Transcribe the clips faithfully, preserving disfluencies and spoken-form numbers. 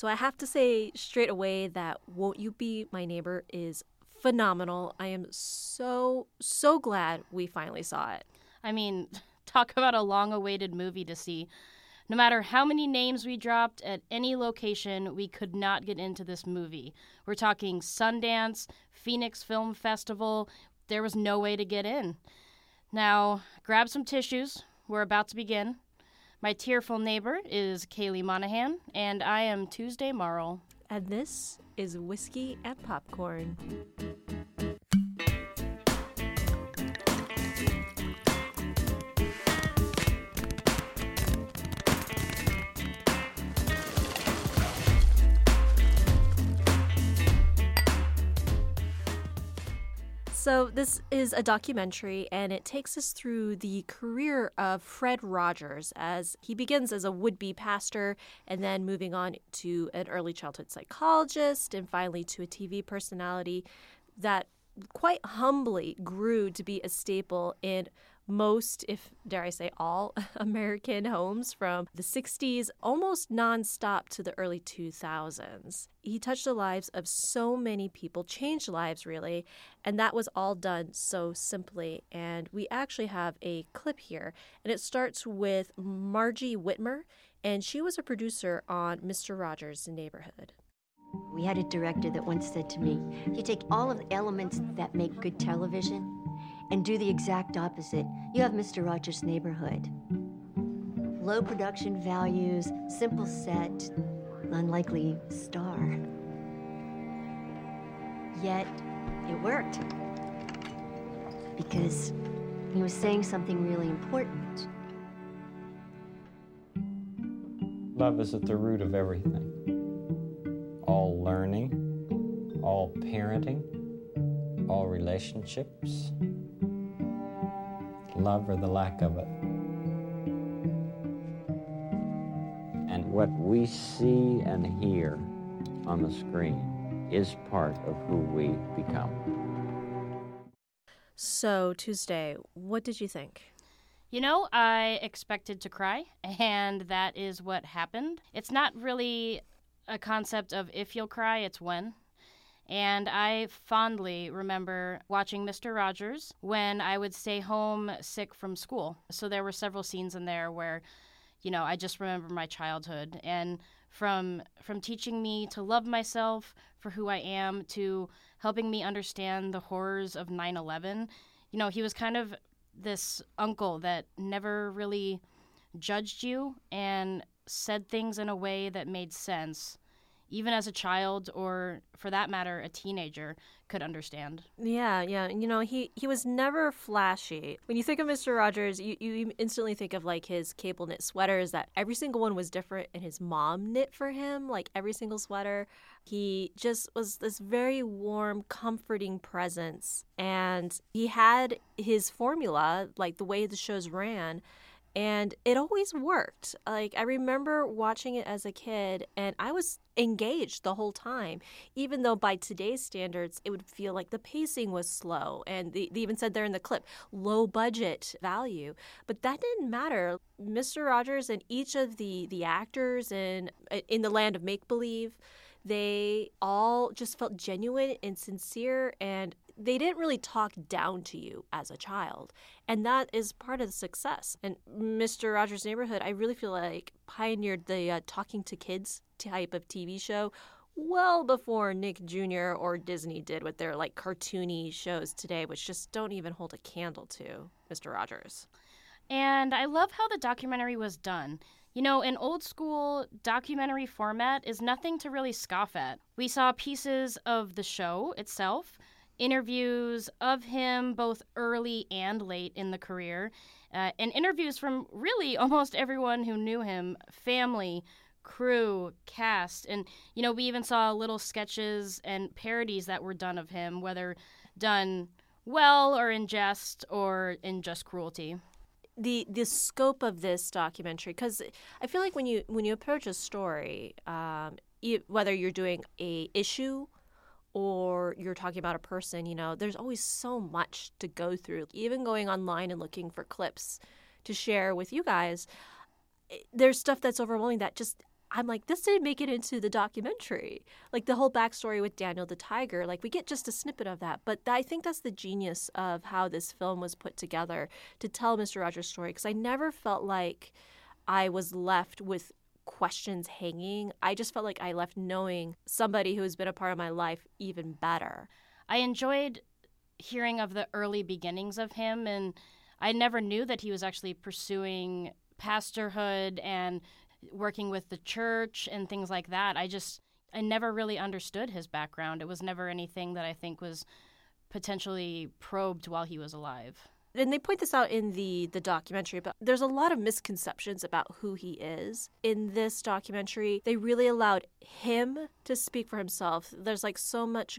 So I have to say straight away that Won't You Be My Neighbor is phenomenal. I am so, so glad we finally saw it. I mean, talk about a long-awaited movie to see. No matter how many names we dropped at any location, we could not get into this movie. We're talking Sundance, Phoenix Film Festival. There was no way to get in. Now, grab some tissues. We're about to begin. My tearful neighbor is Kaylee Monahan, and I am Tuesday Morrow. And this is Whiskey and Popcorn. So this is a documentary, and it takes us through the career of Fred Rogers as he begins as a would-be pastor and then moving on to an early childhood psychologist and finally to a T V personality that quite humbly grew to be a staple in most, if dare I say all, American homes from the sixties, almost nonstop to the early two thousands. He touched the lives of so many people, changed lives really, and that was all done so simply. And we actually have a clip here, and it starts with Margie Whitmer, and she was a producer on Mister Rogers' Neighborhood. We had a director that once said to me, if you take all of the elements that make good television and do the exact opposite, you have Mister Rogers' Neighborhood. Low production values, simple set, unlikely star. Yet, it worked. Because he was saying something really important. Love is at the root of everything. All learning, all parenting, all relationships. Love or the lack of it. And what we see and hear on the screen is part of who we become. So, Tuesday, what did you think? You know, I expected to cry, and that is what happened. It's not really a concept of if you'll cry, it's when. And I fondly remember watching Mister Rogers when I would stay home sick from school. So there were several scenes in there where, you know, I just remember my childhood. And from from teaching me to love myself for who I am to helping me understand the horrors of nine eleven, you know, he was kind of this uncle that never really judged you and said things in a way that made sense. Even as a child, or for that matter, a teenager could understand. Yeah, yeah. You know, he, he was never flashy. When you think of Mister Rogers, you, you instantly think of, like, his cable knit sweaters, that every single one was different, and his mom knit for him, like, every single sweater. He just was this very warm, comforting presence. And he had his formula, like, the way the shows ran. And it always worked. Like, I remember watching it as a kid, and I was engaged the whole time, even though by today's standards, it would feel like the pacing was slow. And they, they even said there in the clip, low budget value. But that didn't matter. Mister Rogers and each of the, the actors in, in the land of make-believe, they all just felt genuine and sincere, and they didn't really talk down to you as a child. And that is part of the success. And Mister Rogers' Neighborhood, I really feel like, pioneered the uh, talking to kids type of T V show well before Nick Junior or Disney did with their, like, cartoony shows today, which just don't even hold a candle to Mister Rogers. And I love how the documentary was done. You know, an old school documentary format is nothing to really scoff at. We saw pieces of the show itself, interviews of him both early and late in the career, uh, and interviews from really almost everyone who knew him, family, crew, cast. And, you know, we even saw little sketches and parodies that were done of him, whether done well or in jest or in just cruelty. The the scope of this documentary, because I feel like when you when you approach a story, um, you, whether you're doing a issue or you're talking about a person, you know, there's always so much to go through. Even going online and looking for clips to share with you guys, there's stuff that's overwhelming that just I'm like, this didn't make it into the documentary. Like the whole backstory with Daniel the Tiger, like we get just a snippet of that. But I think that's the genius of how this film was put together to tell Mister Rogers' story, because I never felt like I was left with questions hanging. I just felt like I left knowing somebody who has been a part of my life even better. I enjoyed hearing of the early beginnings of him, and I never knew that he was actually pursuing pastorhood and working with the church and things like that. I just, I never really understood his background. It was never anything that I think was potentially probed while he was alive. And they point this out in the, the documentary, but there's a lot of misconceptions about who he is. In this documentary, they really allowed him to speak for himself. There's like so much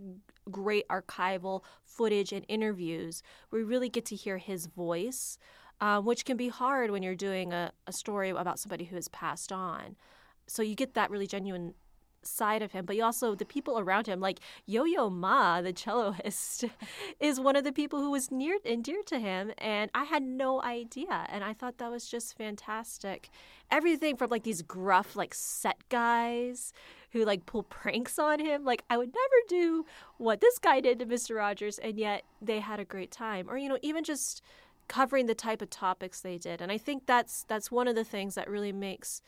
great archival footage and interviews where we really get to hear his voice, um, which can be hard when you're doing a, a story about somebody who has passed on. So you get that really genuine side of him, but you also, the people around him, like Yo-Yo Ma, the celloist, is one of the people who was near and dear to him, and I had no idea, and I thought that was just fantastic. Everything from like these gruff like set guys who like pull pranks on him, like I would never do what this guy did to Mister Rogers, and yet they had a great time. Or, you know, even just covering the type of topics they did. And I think that's that's one of the things that really makes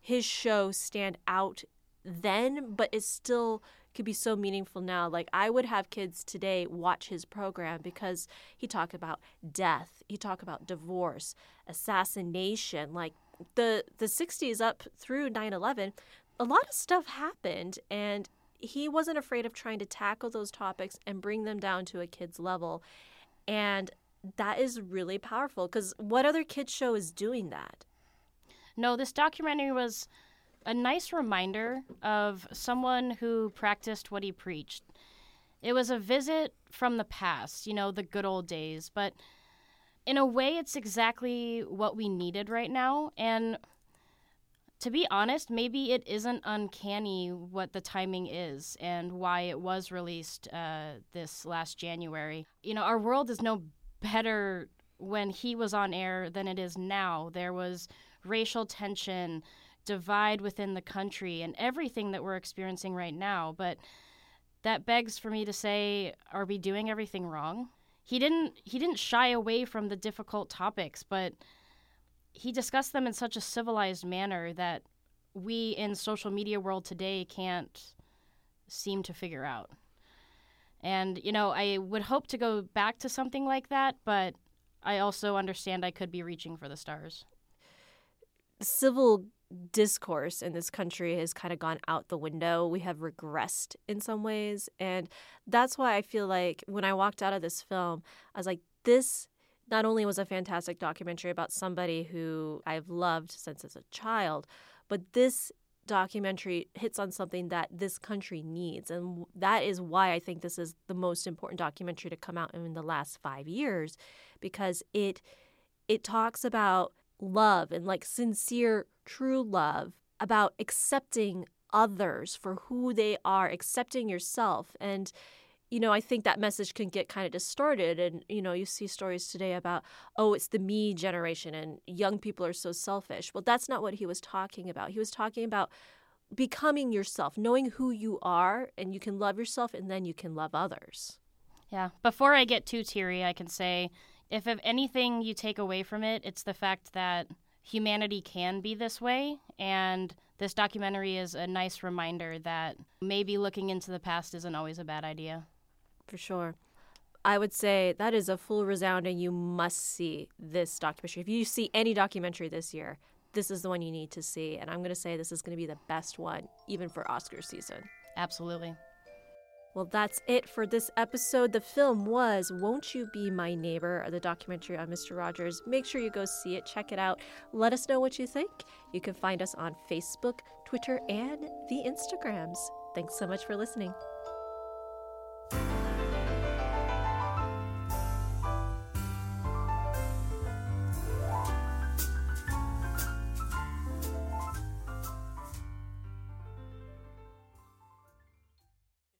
his show stand out then, but it still could be so meaningful now. Like I would have kids today watch his program because he talked about death, he talked about divorce, assassination, like the the sixties up through nine eleven, a lot of stuff happened, and he wasn't afraid of trying to tackle those topics and bring them down to a kid's level. And that is really powerful, because what other kids show is doing that? No, this documentary was a nice reminder of someone who practiced what he preached. It was a visit from the past, you know, the good old days. But in a way, it's exactly what we needed right now. And to be honest, maybe it isn't uncanny what the timing is and why it was released uh, this last January. You know, our world is no better when he was on air than it is now. There was racial tension, divide within the country, and everything that we're experiencing right now. But that begs for me to say, are we doing everything wrong? He didn't he didn't shy away from the difficult topics, but he discussed them in such a civilized manner that we in social media world today can't seem to figure out. And, you know, I would hope to go back to something like that, but I also understand I could be reaching for the stars. Civil discourse in this country has kind of gone out the window. We have regressed in some ways. And that's why I feel like when I walked out of this film, I was like, this not only was a fantastic documentary about somebody who I've loved since as a child, but this documentary hits on something that this country needs. And that is why I think this is the most important documentary to come out in the last five years, because it it talks about love and like sincere, true love, about accepting others for who they are, accepting yourself. And, you know, I think that message can get kind of distorted. And, you know, you see stories today about, oh, it's the me generation and young people are so selfish. Well, that's not what he was talking about. He was talking about becoming yourself, knowing who you are, and you can love yourself and then you can love others. Yeah. Before I get too teary, I can say, if of anything you take away from it, it's the fact that humanity can be this way, and this documentary is a nice reminder that maybe looking into the past isn't always a bad idea. For sure. I would say that is a full resounding, you must see this documentary. If you see any documentary this year, this is the one you need to see, and I'm going to say this is going to be the best one, even for Oscar season. Absolutely. Well, that's it for this episode. The film was Won't You Be My Neighbor?, the documentary on Mister Rogers. Make sure you go see it, check it out. Let us know what you think. You can find us on Facebook, Twitter, and the Instagrams. Thanks so much for listening.